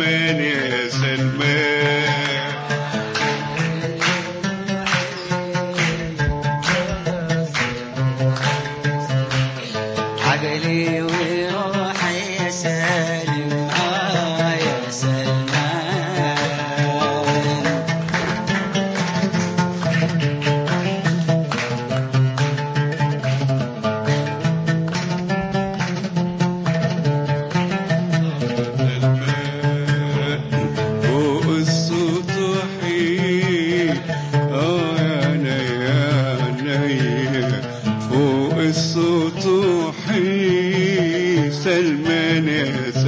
سلمان يا سلمان. عجلي وروحي يا سالم يا سلمان. الصوت حي سلمان يا